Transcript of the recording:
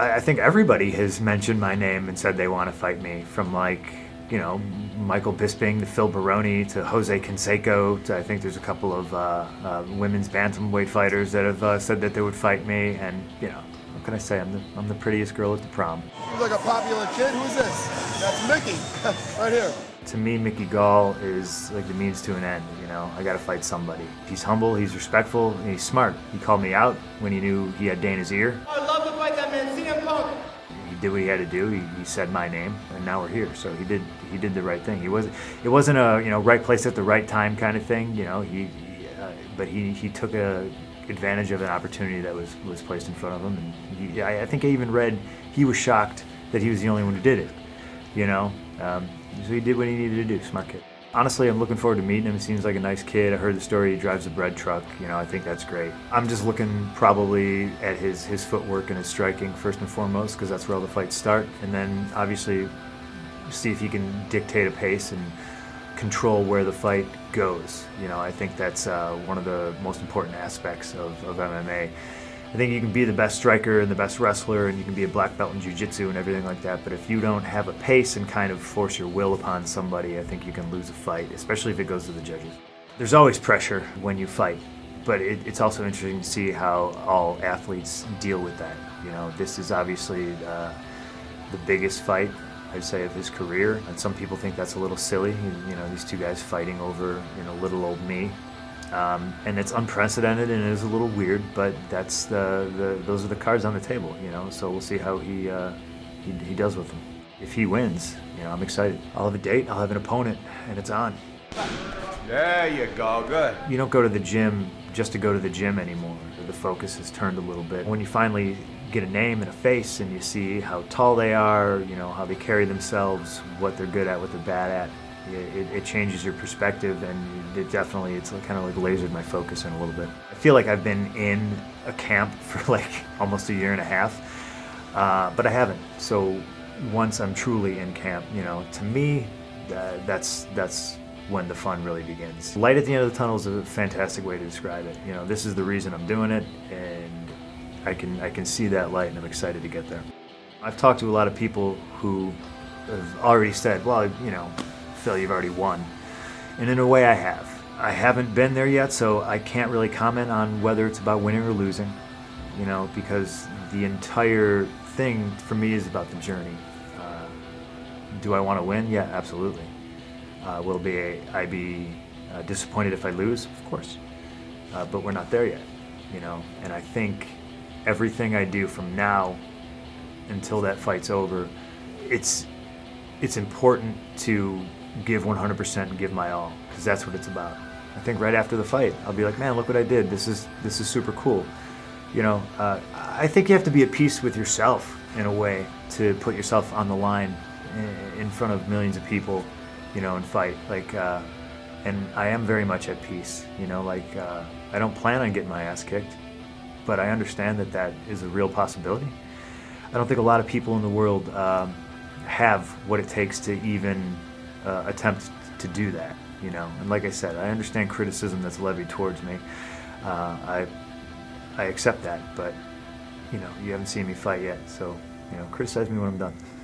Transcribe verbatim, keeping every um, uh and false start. I think everybody has mentioned my name and said they want to fight me, from like, you know, Michael Bisping to Phil Baroni to Jose Canseco to I think there's a couple of uh, uh, women's bantamweight fighters that have uh, said that they would fight me. And, you know, what can I say? I'm the, I'm the prettiest girl at the prom. Seems like a popular kid. Who's this? That's Mickey, right here. To me, Mickey Gall is like the means to an end, you know? I gotta fight somebody. He's humble, he's respectful, and he's smart. He called me out when he knew he had Dana's ear. I love to fight that man, C M Punk! He did what he had to do, he, he said my name, and now we're here. So he did he did the right thing. He wasn't, it wasn't a, you know, right place at the right time kind of thing, you know? He, he uh, But he, he took a advantage of an opportunity that was, was placed in front of him. And he, I, I think I even read he was shocked that he was the only one who did it, you know? Um, So he did what he needed to do, smart kid. Honestly, I'm looking forward to meeting him. He seems like a nice kid. I heard the story, he drives a bread truck. You know, I think that's great. I'm just looking probably at his, his footwork and his striking first and foremost, because that's where all the fights start. And then obviously see if he can dictate a pace and control where the fight goes. You know, I think that's uh, one of the most important aspects of, of M M A. I think you can be the best striker and the best wrestler, and you can be a black belt in jiu-jitsu and everything like that, but if you don't have a pace and kind of force your will upon somebody, I think you can lose a fight, especially if it goes to the judges. There's always pressure when you fight, but it, it's also interesting to see how all athletes deal with that. You know, this is obviously uh, the biggest fight, I'd say, of his career, and some people think that's a little silly, you know, these two guys fighting over, you know, little old me. Um, and it's unprecedented and it is a little weird, but that's the, the those are the cards on the table, you know. So we'll see how he, uh, he he does with them. If he wins, you know, I'm excited. I'll have a date, I'll have an opponent, and it's on. There you go, good. You don't go to the gym just to go to the gym anymore. The focus has turned a little bit. When you finally get a name and a face, and you see how tall they are, you know, how they carry themselves, what they're good at, what they're bad at. It, it changes your perspective, and it definitely, it's kind of like lasered my focus in a little bit. I feel like I've been in a camp for like almost a year and a half, uh, but I haven't. So once I'm truly in camp, you know, to me, uh, that's that's when the fun really begins. Light at the end of the tunnel is a fantastic way to describe it. You know, this is the reason I'm doing it, and I can I can see that light, and I'm excited to get there. I've talked to a lot of people who have already said, well, you know, Phil, you've already won. And in a way, I have. I haven't been there yet, so I can't really comment on whether it's about winning or losing, you know, because the entire thing for me is about the journey. Uh, do I want to win? Yeah, absolutely. Uh, will be a, I be uh, disappointed if I lose? Of course. Uh, but we're not there yet, you know, and I think everything I do from now until that fight's over, it's it's important to give one hundred percent and give my all, because that's what it's about. I think right after the fight, I'll be like, man, look what I did. This is this is super cool. You know, uh, I think you have to be at peace with yourself in a way to put yourself on the line in front of millions of people, you know, and fight. Like, uh, and I am very much at peace. You know, like uh, I don't plan on getting my ass kicked, but I understand that that is a real possibility. I don't think a lot of people in the world um, have what it takes to even Uh, attempt to do that, you know. And like I said, I understand criticism that's levied towards me. Uh, I I accept that, but you know, you haven't seen me fight yet, so you know, criticize me when I'm done.